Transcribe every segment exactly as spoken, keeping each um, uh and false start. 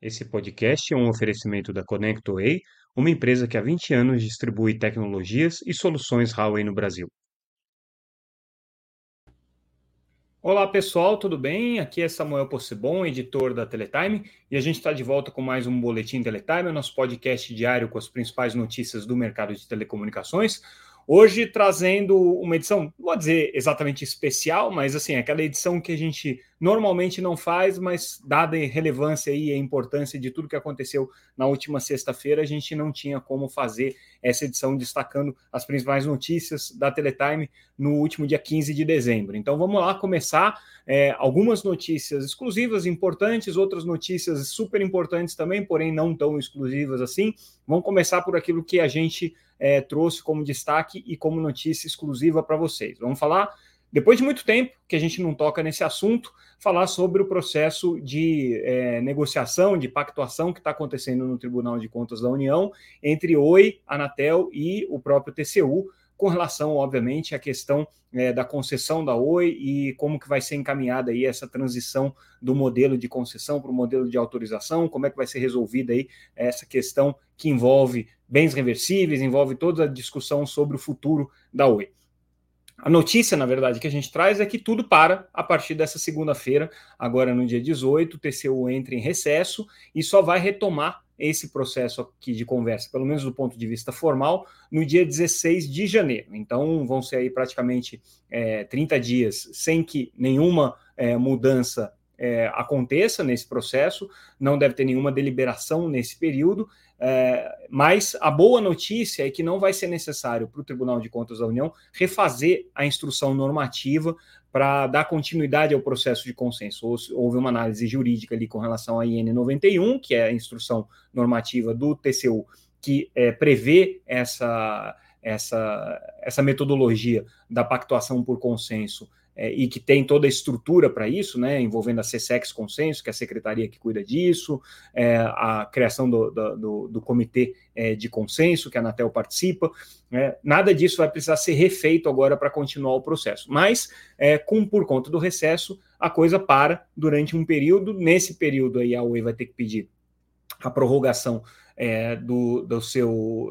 Esse podcast é um oferecimento da Connectway, uma empresa que há vinte anos distribui tecnologias e soluções Huawei no Brasil. Olá pessoal, tudo bem? Aqui é Samuel Possebon, editor da Teletime, e a gente está de volta com mais um Boletim Teletime, o nosso podcast diário com as principais notícias do mercado de telecomunicações. Hoje trazendo uma edição, não vou dizer exatamente especial, mas assim, aquela edição que a gente normalmente não faz, mas dada a relevância e a importância de tudo que aconteceu na última sexta-feira, a gente não tinha como fazer essa edição destacando as principais notícias da Teletime no último dia quinze de dezembro. Então vamos lá começar é, algumas notícias exclusivas, importantes, outras notícias super importantes também, porém não tão exclusivas assim. Vamos começar por aquilo que a gente É, trouxe como destaque e como notícia exclusiva para vocês. Vamos falar, depois de muito tempo que a gente não toca nesse assunto, falar sobre o processo de é, negociação, de pactuação que está acontecendo no Tribunal de Contas da União entre Oi, Anatel e o próprio T C U, com relação, obviamente, à questão é, da concessão da Oi e como que vai ser encaminhada aí essa transição do modelo de concessão para o modelo de autorização, como é que vai ser resolvida aí essa questão que envolve bens reversíveis, envolve toda a discussão sobre o futuro da Oi. A notícia, na verdade, que a gente traz é que tudo para a partir dessa segunda-feira, agora no dia dezoito, o T C U entra em recesso e só vai retomar esse processo aqui de conversa, pelo menos do ponto de vista formal, no dia dezesseis de janeiro. Então, vão ser aí praticamente é, trinta dias sem que nenhuma é, mudança é, aconteça nesse processo, não deve ter nenhuma deliberação nesse período. É, mas a boa notícia é que não vai ser necessário para o Tribunal de Contas da União refazer a instrução normativa para dar continuidade ao processo de consenso. Houve uma análise jurídica ali com relação à I N noventa e um, que é a instrução normativa do T C U, que é, prevê essa, essa, essa metodologia da pactuação por consenso É, e que tem toda a estrutura para isso, né, envolvendo a SESEX Consenso, que é a secretaria que cuida disso, é, a criação do, do, do comitê é, de consenso, que a Anatel participa, né, nada disso vai precisar ser refeito agora para continuar o processo. Mas, é, com, por conta do recesso, a coisa para durante um período. Nesse período aí a Oi vai ter que pedir a prorrogação É, do, do seu,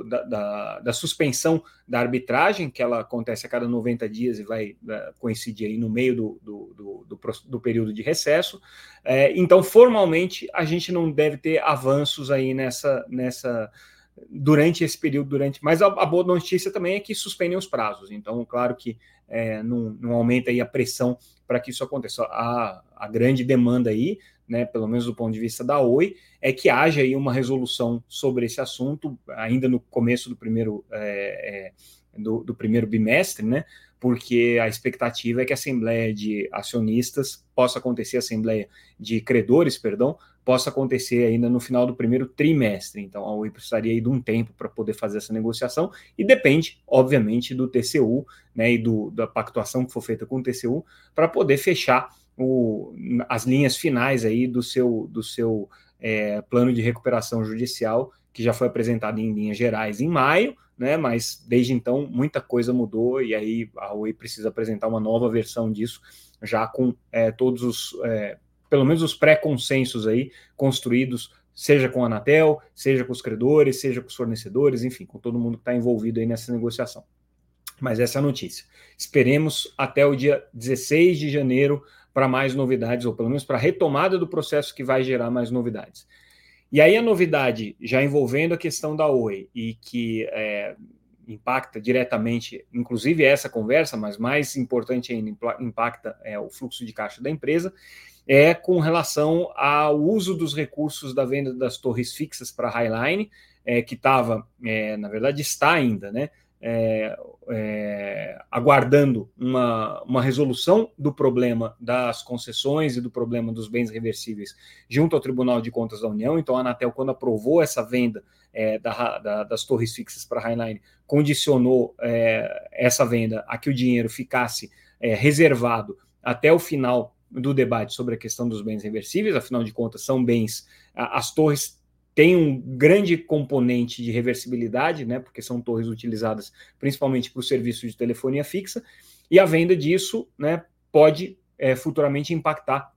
da, da, da suspensão da arbitragem, que ela acontece a cada noventa dias e vai da, coincidir aí no meio do, do, do, do, do período de recesso. É, então, formalmente, a gente não deve ter avanços aí nessa, nessa, durante esse período. Durante, mas a, a boa notícia também é que suspendem os prazos. Então, claro que é, não, não aumenta aí a pressão para que isso aconteça. A, a grande demanda aí, né, pelo menos do ponto de vista da Oi, é que haja aí uma resolução sobre esse assunto, ainda no começo do primeiro, é, é, do, do primeiro bimestre, né, porque a expectativa é que a Assembleia de Acionistas possa acontecer, a Assembleia de Credores, perdão, possa acontecer ainda no final do primeiro trimestre. Então, a Oi precisaria aí de um tempo para poder fazer essa negociação e depende, obviamente, do T C U, né, e do, da pactuação que for feita com o T C U para poder fechar O, as linhas finais aí do seu, do seu é, plano de recuperação judicial, que já foi apresentado em linhas gerais em maio, né, mas desde então muita coisa mudou e aí a Oi precisa apresentar uma nova versão disso, já com é, todos os, é, pelo menos os pré-consensos aí construídos, seja com a Anatel, seja com os credores, seja com os fornecedores, enfim, com todo mundo que está envolvido aí nessa negociação. Mas essa é a notícia. Esperemos até o dia dezesseis de janeiro para mais novidades, ou pelo menos para a retomada do processo que vai gerar mais novidades. E aí a novidade, já envolvendo a questão da Oi, e que é, impacta diretamente, inclusive essa conversa, mas mais importante ainda, impacta é, o fluxo de caixa da empresa, é com relação ao uso dos recursos da venda das torres fixas para a Highline, é, que estava, é, na verdade está ainda, né, É, é, aguardando uma, uma resolução do problema das concessões e do problema dos bens reversíveis junto ao Tribunal de Contas da União. Então a Anatel, quando aprovou essa venda é, da, da, das torres fixas para a Highline, condicionou é, essa venda a que o dinheiro ficasse é, reservado até o final do debate sobre a questão dos bens reversíveis. Afinal de contas, são bens, as torres tem um grande componente de reversibilidade, né, porque são torres utilizadas principalmente para o serviço de telefonia fixa, e a venda disso, né, pode é, futuramente impactar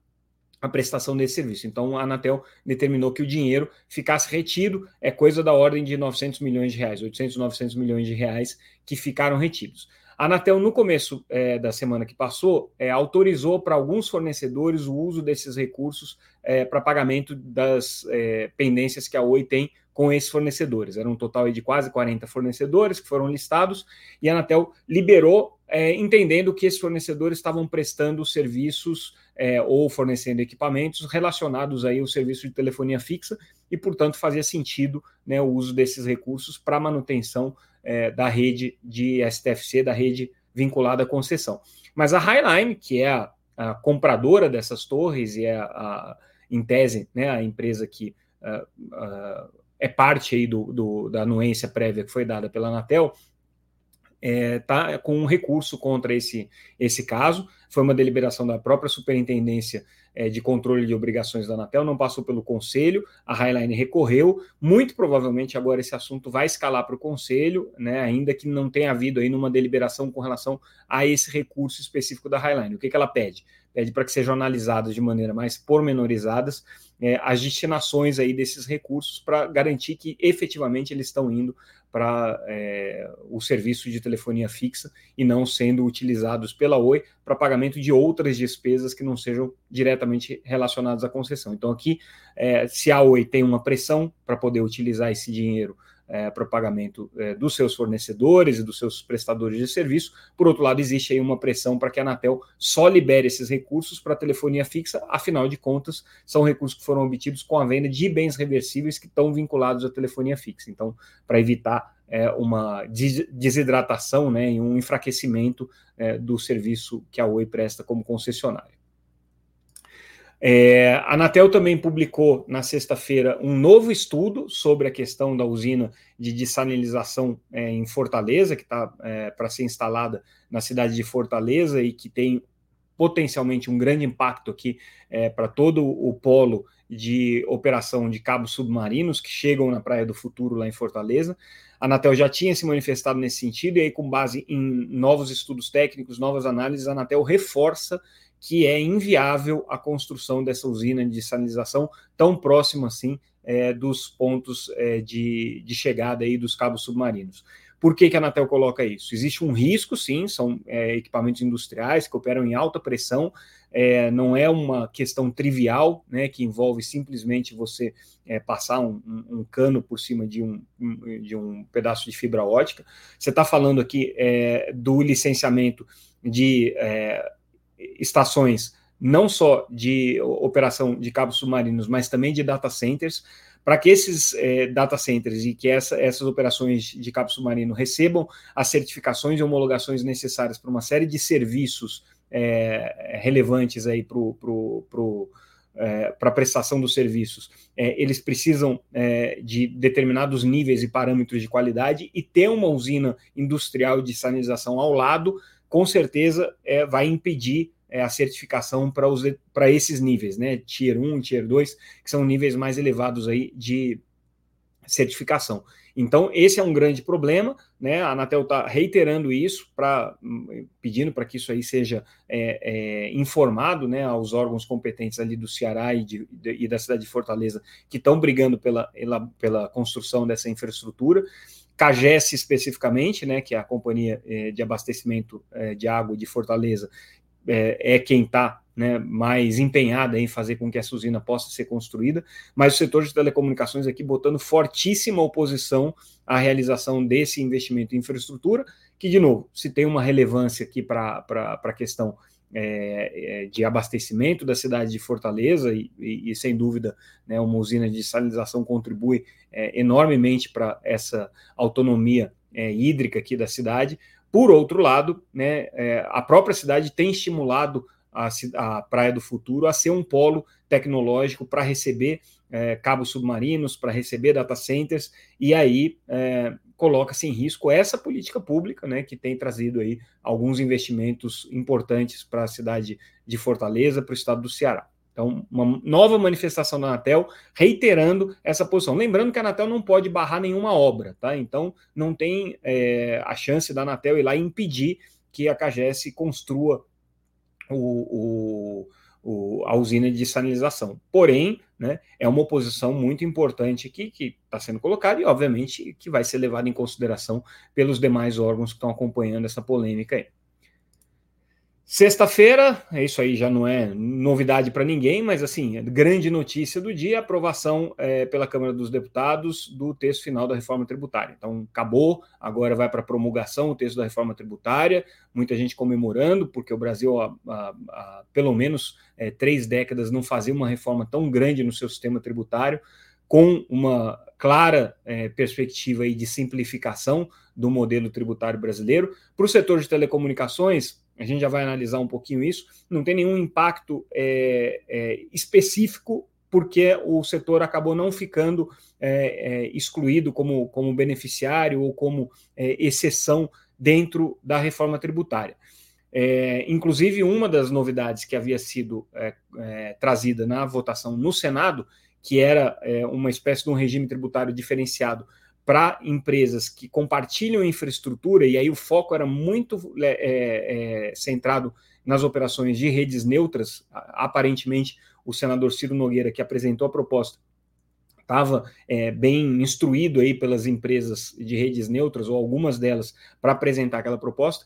a prestação desse serviço. Então, a Anatel determinou que o dinheiro ficasse retido, é coisa da ordem de novecentos milhões de reais, oitocentos, novecentos milhões de reais que ficaram retidos. A Anatel, no começo é, da semana que passou, é, autorizou para alguns fornecedores o uso desses recursos é, para pagamento das é, pendências que a Oi tem com esses fornecedores. Era um total de quase quarenta fornecedores que foram listados e a Anatel liberou, é, entendendo que esses fornecedores estavam prestando serviços é, ou fornecendo equipamentos relacionados aí ao serviço de telefonia fixa e, portanto, fazia sentido, né, o uso desses recursos para manutenção É, da rede de S T F C, da rede vinculada à concessão. Mas a Highline, que é a, a compradora dessas torres e é, a, a, em tese, né, a empresa que a, a, é parte aí do, do, da anuência prévia que foi dada pela Anatel, está é, com um recurso contra esse, esse caso. Foi uma deliberação da própria Superintendência é, de Controle de Obrigações da Anatel, não passou pelo Conselho, a Highline recorreu, muito provavelmente agora esse assunto vai escalar para o Conselho, né, ainda que não tenha havido aí uma deliberação com relação a esse recurso específico da Highline. O que, que ela pede? Pede para que sejam analisadas de maneira mais pormenorizadas é, as destinações aí desses recursos para garantir que efetivamente eles estão indo para é, o serviço de telefonia fixa e não sendo utilizados pela Oi para pagamento de outras despesas que não sejam diretamente relacionadas à concessão. Então aqui, é, se a Oi tem uma pressão para poder utilizar esse dinheiro É, para o pagamento é, dos seus fornecedores e dos seus prestadores de serviço. Por outro lado, existe aí uma pressão para que a Anatel só libere esses recursos para a telefonia fixa, afinal de contas, são recursos que foram obtidos com a venda de bens reversíveis que estão vinculados à telefonia fixa. Então, para evitar é, uma desidratação, né, e um enfraquecimento é, do serviço que a Oi presta como concessionária. É, a Anatel também publicou na sexta-feira um novo estudo sobre a questão da usina de dessalinização é, em Fortaleza, que está é, para ser instalada na cidade de Fortaleza e que tem potencialmente um grande impacto aqui é, para todo o polo de operação de cabos submarinos que chegam na Praia do Futuro lá em Fortaleza. A Anatel já tinha se manifestado nesse sentido e aí, com base em novos estudos técnicos, novas análises, a Anatel reforça que é inviável a construção dessa usina de salinização tão próxima assim é, dos pontos é, de, de chegada aí dos cabos submarinos. Por que que a Anatel coloca isso? Existe um risco, sim, são é, equipamentos industriais que operam em alta pressão, é, não é uma questão trivial, né, que envolve simplesmente você é, passar um, um, um cano por cima de um, um, de um pedaço de fibra ótica. Você está falando aqui é, do licenciamento de... É, estações não só de operação de cabos submarinos, mas também de data centers, para que esses é, data centers e que essa, essas operações de cabo submarino recebam as certificações e homologações necessárias para uma série de serviços é, relevantes aí pro, pro, pro, é, para a prestação dos serviços. É, eles precisam é, de determinados níveis e parâmetros de qualidade e ter uma usina industrial de salinização ao lado com certeza é, vai impedir é, a certificação para esses níveis, né? Tier um, Tier dois, que são níveis mais elevados aí de certificação. Então, esse é um grande problema, né? A Anatel está reiterando isso, pra, pedindo para que isso aí seja é, é, informado, né, aos órgãos competentes ali do Ceará e, de, de, e da cidade de Fortaleza, que estão brigando pela, pela construção dessa infraestrutura. Cagece especificamente, né, que é a companhia eh, de abastecimento eh, de água de Fortaleza, eh, é quem está, né, mais empenhada em fazer com que essa usina possa ser construída, mas o setor de telecomunicações aqui botando fortíssima oposição à realização desse investimento em infraestrutura, que, de novo, se tem uma relevância aqui para a questão É, é, de abastecimento da cidade de Fortaleza e, e, e sem dúvida, né, uma usina de salinização contribui é, enormemente para essa autonomia é, hídrica aqui da cidade. Por outro lado, né, é, a própria cidade tem estimulado a, a Praia do Futuro a ser um polo tecnológico para receber é, cabos submarinos, para receber data centers, e aí é, coloca-se em risco essa política pública, né, que tem trazido aí alguns investimentos importantes para a cidade de Fortaleza, para o estado do Ceará. Então, uma nova manifestação da Anatel, reiterando essa posição. Lembrando que a Anatel não pode barrar nenhuma obra, tá? Então, não tem é, a chance da Anatel ir lá e impedir que a Cagece construa o... o o, a usina de sinalização. Porém, né, é uma oposição muito importante aqui que está sendo colocada e, obviamente, que vai ser levada em consideração pelos demais órgãos que estão acompanhando essa polêmica aí. Sexta-feira, isso aí já não é novidade para ninguém, mas assim, grande notícia do dia, aprovação é, pela Câmara dos Deputados do texto final da reforma tributária. Então, acabou, agora vai para promulgação o texto da reforma tributária, muita gente comemorando, porque o Brasil há, há, há pelo menos é, três décadas não fazia uma reforma tão grande no seu sistema tributário, com uma clara é, perspectiva aí de simplificação do modelo tributário brasileiro. Para o setor de telecomunicações, a gente já vai analisar um pouquinho isso, não tem nenhum impacto é, é, específico, porque o setor acabou não ficando é, é, excluído como, como beneficiário ou como é, exceção dentro da reforma tributária. É, inclusive, uma das novidades que havia sido é, é, trazida na votação no Senado, que era é, uma espécie de um regime tributário diferenciado para empresas que compartilham infraestrutura, e aí o foco era muito é, é, centrado nas operações de redes neutras. Aparentemente, o senador Ciro Nogueira, que apresentou a proposta, estava é, bem instruído aí pelas empresas de redes neutras, ou algumas delas, para apresentar aquela proposta.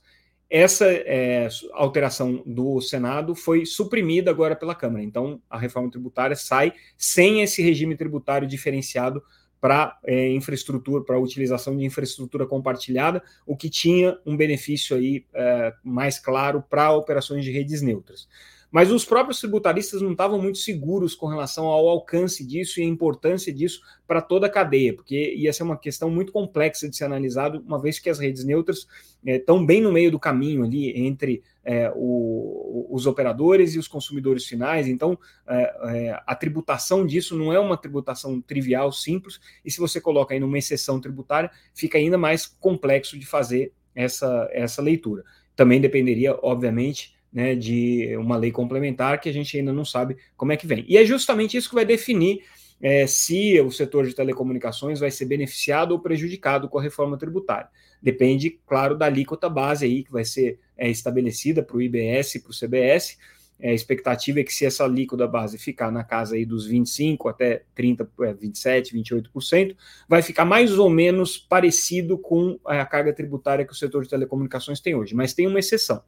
Essa é, alteração do Senado foi suprimida agora pela Câmara. Então, a reforma tributária sai sem esse regime tributário diferenciado para é, infraestrutura, para a utilização de infraestrutura compartilhada, o que tinha um benefício aí é, mais claro para operações de redes neutras. Mas os próprios tributaristas não estavam muito seguros com relação ao alcance disso e a importância disso para toda a cadeia, porque ia ser uma questão muito complexa de ser analisado, uma vez que as redes neutras estão é, bem no meio do caminho ali entre é, o, os operadores e os consumidores finais. Então, é, é, a tributação disso não é uma tributação trivial, simples, e se você coloca aí numa exceção tributária, fica ainda mais complexo de fazer essa, essa leitura. Também dependeria, obviamente, né, de uma lei complementar que a gente ainda não sabe como é que vem. E é justamente isso que vai definir é, se o setor de telecomunicações vai ser beneficiado ou prejudicado com a reforma tributária. Depende, claro, da alíquota base aí que vai ser é, estabelecida para o I B S e para o C B S. É, a expectativa é que, se essa alíquota base ficar na casa aí dos vinte e cinco por cento até trinta por cento, vinte e sete por cento, vinte e oito por cento, vai ficar mais ou menos parecido com a carga tributária que o setor de telecomunicações tem hoje. Mas tem uma exceção.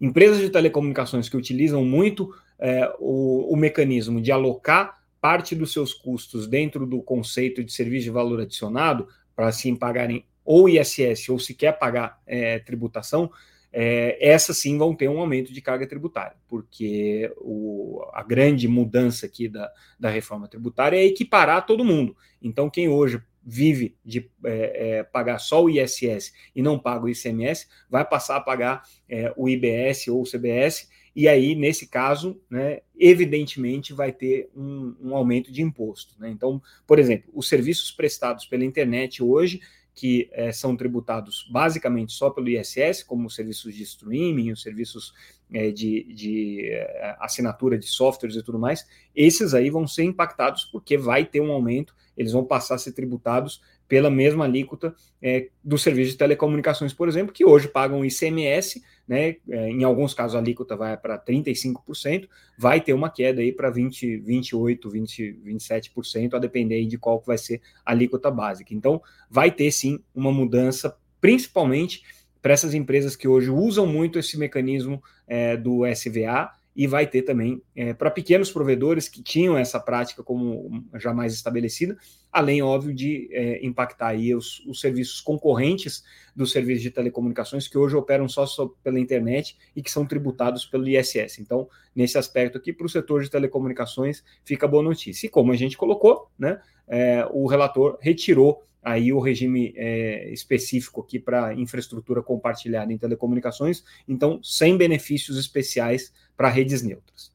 Empresas de telecomunicações que utilizam muito é, o, o mecanismo de alocar parte dos seus custos dentro do conceito de serviço de valor adicionado, para assim pagarem ou I S S ou sequer pagar é, tributação, é, essas sim vão ter um aumento de carga tributária, porque o, a grande mudança aqui da, da reforma tributária é equiparar todo mundo. Então, quem hoje vive de é, é, pagar só o I S S e não paga o I C M S, vai passar a pagar é, o I B S ou o C B S, e aí, nesse caso, né, evidentemente vai ter um, um aumento de imposto, né? Então, por exemplo, os serviços prestados pela internet hoje, que é, são tributados basicamente só pelo I S S, como os serviços de streaming, os serviços é, de, de é, assinatura de softwares e tudo mais, esses aí vão ser impactados porque vai ter um aumento, eles vão passar a ser tributados pela mesma alíquota é, do serviço de telecomunicações, por exemplo, que hoje pagam I C M S, né, em alguns casos a alíquota vai para trinta e cinco por cento, vai ter uma queda aí para vinte por cento, vinte e oito por cento, vinte por cento, vinte e sete por cento, a depender aí de qual que vai ser a alíquota básica. Então, vai ter sim uma mudança, principalmente para essas empresas que hoje usam muito esse mecanismo é, do S V A, e vai ter também é, para pequenos provedores que tinham essa prática como jamais estabelecida, além, óbvio, de é, impactar aí os, os serviços concorrentes dos serviços de telecomunicações que hoje operam só, só pela internet e que são tributados pelo I S S. Então, nesse aspecto aqui, para o setor de telecomunicações, fica boa notícia. E como a gente colocou, né, é, o relator retirou aí o regime é, específico aqui para infraestrutura compartilhada em telecomunicações, então sem benefícios especiais para redes neutras.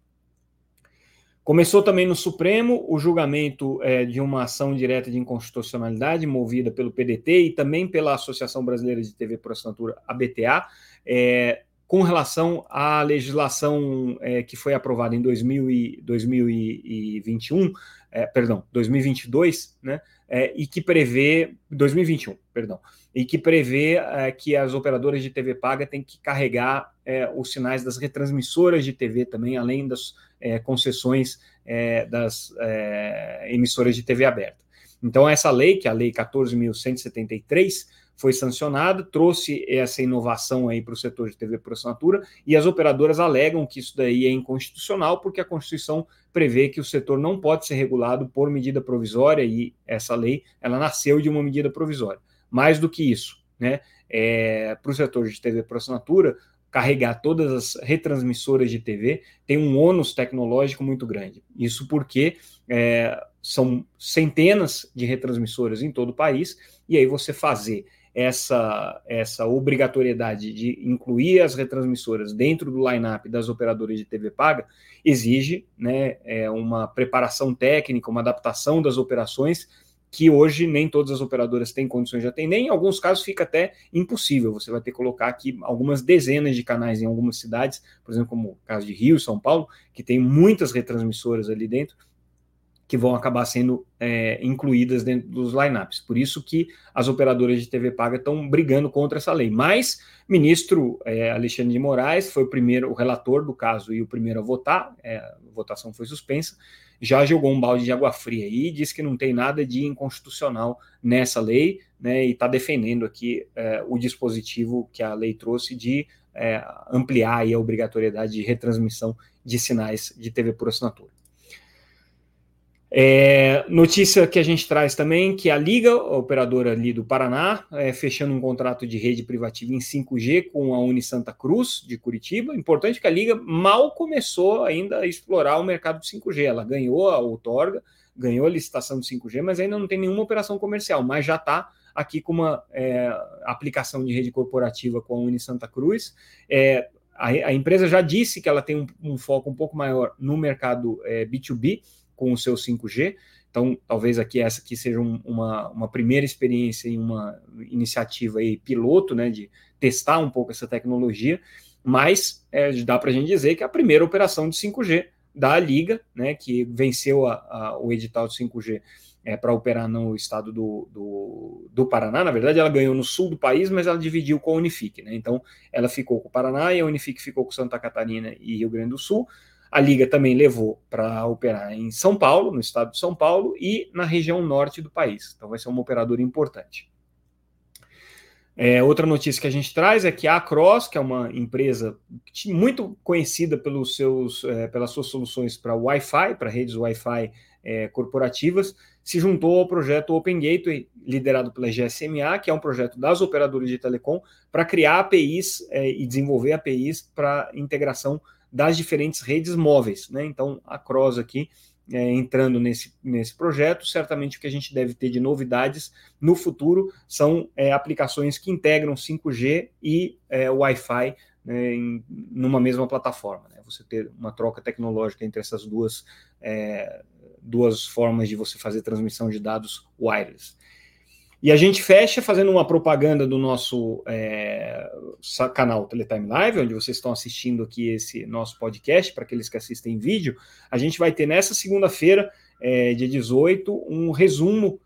Começou também no Supremo o julgamento é, de uma ação direta de inconstitucionalidade movida pelo P D T e também pela Associação Brasileira de T V por Assinatura, A B T A, é, com relação à legislação é, que foi aprovada em dois mil e, dois mil e vinte e um, é, perdão, dois mil e vinte e dois, né, é, e que prevê, dois mil e vinte e um, perdão, e que prevê é, que as operadoras de T V paga têm que carregar é, os sinais das retransmissoras de T V também, além das é, concessões é, das é, emissoras de T V aberta. Então, essa lei, que é a Lei quatorze mil cento e setenta e três, foi sancionada, trouxe essa inovação aí para o setor de T V por assinatura, e as operadoras alegam que isso daí é inconstitucional, porque a Constituição prevê que o setor não pode ser regulado por medida provisória, e essa lei, ela nasceu de uma medida provisória. Mais do que isso, né, é, para o setor de T V por assinatura, carregar todas as retransmissoras de T V tem um ônus tecnológico muito grande. Isso porque é, são centenas de retransmissoras em todo o país, e aí você fazer Essa, essa obrigatoriedade de incluir as retransmissoras dentro do line-up das operadoras de T V paga exige, né, é, uma preparação técnica, uma adaptação das operações que hoje nem todas as operadoras têm condições de atender. Em alguns casos fica até impossível. Você vai ter que colocar aqui algumas dezenas de canais em algumas cidades, por exemplo, como o caso de Rio, São Paulo, que tem muitas retransmissoras ali dentro, que vão acabar sendo é, incluídas dentro dos lineups. Por isso que as operadoras de T V paga estão brigando contra essa lei. Mas o ministro é, Alexandre de Moraes foi o primeiro, o relator do caso e o primeiro a votar, é, a votação foi suspensa, já jogou um balde de água fria aí, disse que não tem nada de inconstitucional nessa lei, né, e está defendendo aqui é, o dispositivo que a lei trouxe de é, ampliar aí a obrigatoriedade de retransmissão de sinais de T V por assinatura. É, notícia que a gente traz também, que a Liga, a operadora ali do Paraná, é, fechando um contrato de rede privativa em cinco G com a Uni Santa Cruz, de Curitiba. Importante que a Liga mal começou ainda a explorar o mercado de cinco G. Ela ganhou a outorga, ganhou a licitação de cinco G, mas ainda não tem nenhuma operação comercial, mas já está aqui com uma é, aplicação de rede corporativa com a Uni Santa Cruz. É, a, a empresa já disse que ela tem um, um foco um pouco maior no mercado é, B dois B, com o seu cinco G, então talvez aqui essa aqui seja um, uma, uma primeira experiência e uma iniciativa aí, piloto, né, de testar um pouco essa tecnologia, mas é, dá para a gente dizer que é a primeira operação de cinco G da Liga, né, que venceu a, a, o edital de cinco G é, para operar no estado do, do, do Paraná. Na verdade, ela ganhou no sul do país, mas ela dividiu com a Unifique, né, então ela ficou com o Paraná e a Unifique ficou com Santa Catarina e Rio Grande do Sul. A Liga também levou para operar em São Paulo, no estado de São Paulo, e na região norte do país. Então vai ser uma operadora importante. É, outra notícia que a gente traz é que a Across, que é uma empresa muito conhecida pelos seus, é, pelas suas soluções para Wi-Fi, para redes Wi-Fi é, corporativas, se juntou ao projeto Open Gateway, liderado pela G S M A, que é um projeto das operadoras de telecom, para criar A P Is é, e desenvolver A P Is para integração das diferentes redes móveis, né? Então, a Cross aqui, é, entrando nesse, nesse projeto, certamente o que a gente deve ter de novidades no futuro são é, aplicações que integram cinco G e é, Wi-Fi, né, em, numa mesma plataforma, né? Você ter uma troca tecnológica entre essas duas, é, duas formas de você fazer transmissão de dados wireless. E a gente fecha fazendo uma propaganda do nosso é, canal Teletime Live, onde vocês estão assistindo aqui esse nosso podcast. Para aqueles que assistem vídeo, a gente vai ter nessa segunda-feira, é, dia dezoito, um resumo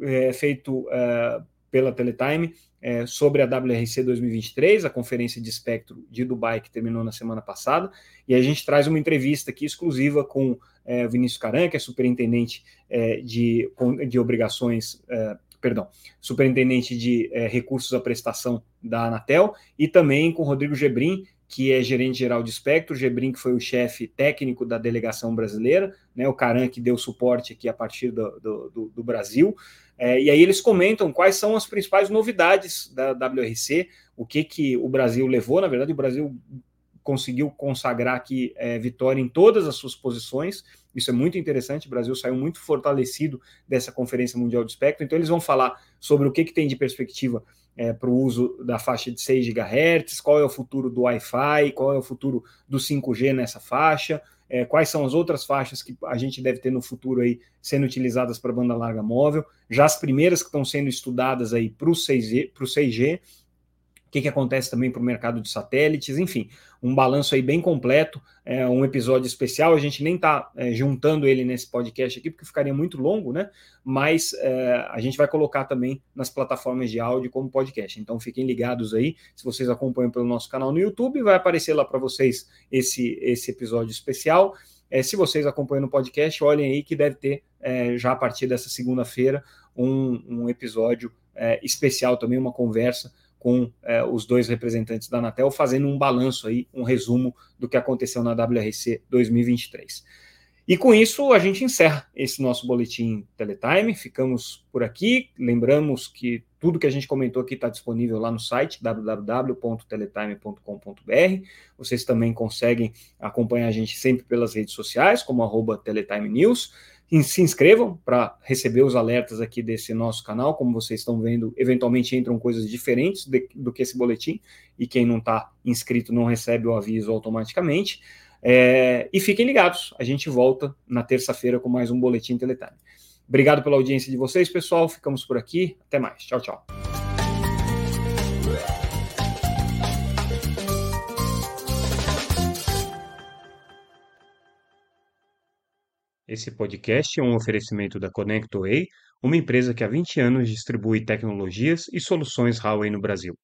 é, feito é, pela Teletime é, sobre a W R C dois mil e vinte e três, a conferência de espectro de Dubai que terminou na semana passada, e a gente traz uma entrevista aqui exclusiva com é, o Vinícius Caran, que é superintendente é, de, de obrigações é, perdão, superintendente de eh, recursos à prestação da Anatel, e também com o Rodrigo Gebrim, que é gerente-geral de espectro. Gebrim, que foi o chefe técnico da delegação brasileira, né, o Caran, que deu suporte aqui a partir do, do, do Brasil, é, e aí eles comentam quais são as principais novidades da W R C, o que, que o Brasil levou. Na verdade, o Brasil conseguiu consagrar aqui é, vitória em todas as suas posições. Isso é muito interessante, o Brasil saiu muito fortalecido dessa Conferência Mundial de Espectro. Então eles vão falar sobre o que, que tem de perspectiva é, para o uso da faixa de seis gigahertz, qual é o futuro do Wi-Fi, qual é o futuro do cinco G nessa faixa, é, quais são as outras faixas que a gente deve ter no futuro aí sendo utilizadas para banda larga móvel, já as primeiras que estão sendo estudadas aí para o seis G, que, que acontece também para o mercado de satélites, enfim, um balanço aí bem completo, é, um episódio especial, a gente nem está é, juntando ele nesse podcast aqui, porque ficaria muito longo, né? Mas é, a gente vai colocar também nas plataformas de áudio como podcast, então fiquem ligados aí, se vocês acompanham pelo nosso canal no YouTube, vai aparecer lá para vocês esse, esse episódio especial. É, se vocês acompanham no podcast, olhem aí que deve ter, é, já a partir dessa segunda-feira, um, um episódio é, especial também, uma conversa com é, os dois representantes da Anatel, fazendo um balanço aí, um resumo do que aconteceu na W R C dois mil e vinte e três. E com isso, a gente encerra esse nosso boletim Teletime, ficamos por aqui, lembramos que tudo que a gente comentou aqui está disponível lá no site w w w ponto teletime ponto com ponto b r, vocês também conseguem acompanhar a gente sempre pelas redes sociais, como arroba Teletime News, e se inscrevam para receber os alertas aqui desse nosso canal, como vocês estão vendo, eventualmente entram coisas diferentes de, do que esse boletim, e quem não está inscrito não recebe o aviso automaticamente. É, e fiquem ligados, a gente volta na terça-feira com mais um Boletim Teletime. Obrigado pela audiência de vocês, pessoal, ficamos por aqui, até mais, tchau, tchau. Esse podcast é um oferecimento da Connectway, uma empresa que há vinte anos distribui tecnologias e soluções Huawei no Brasil.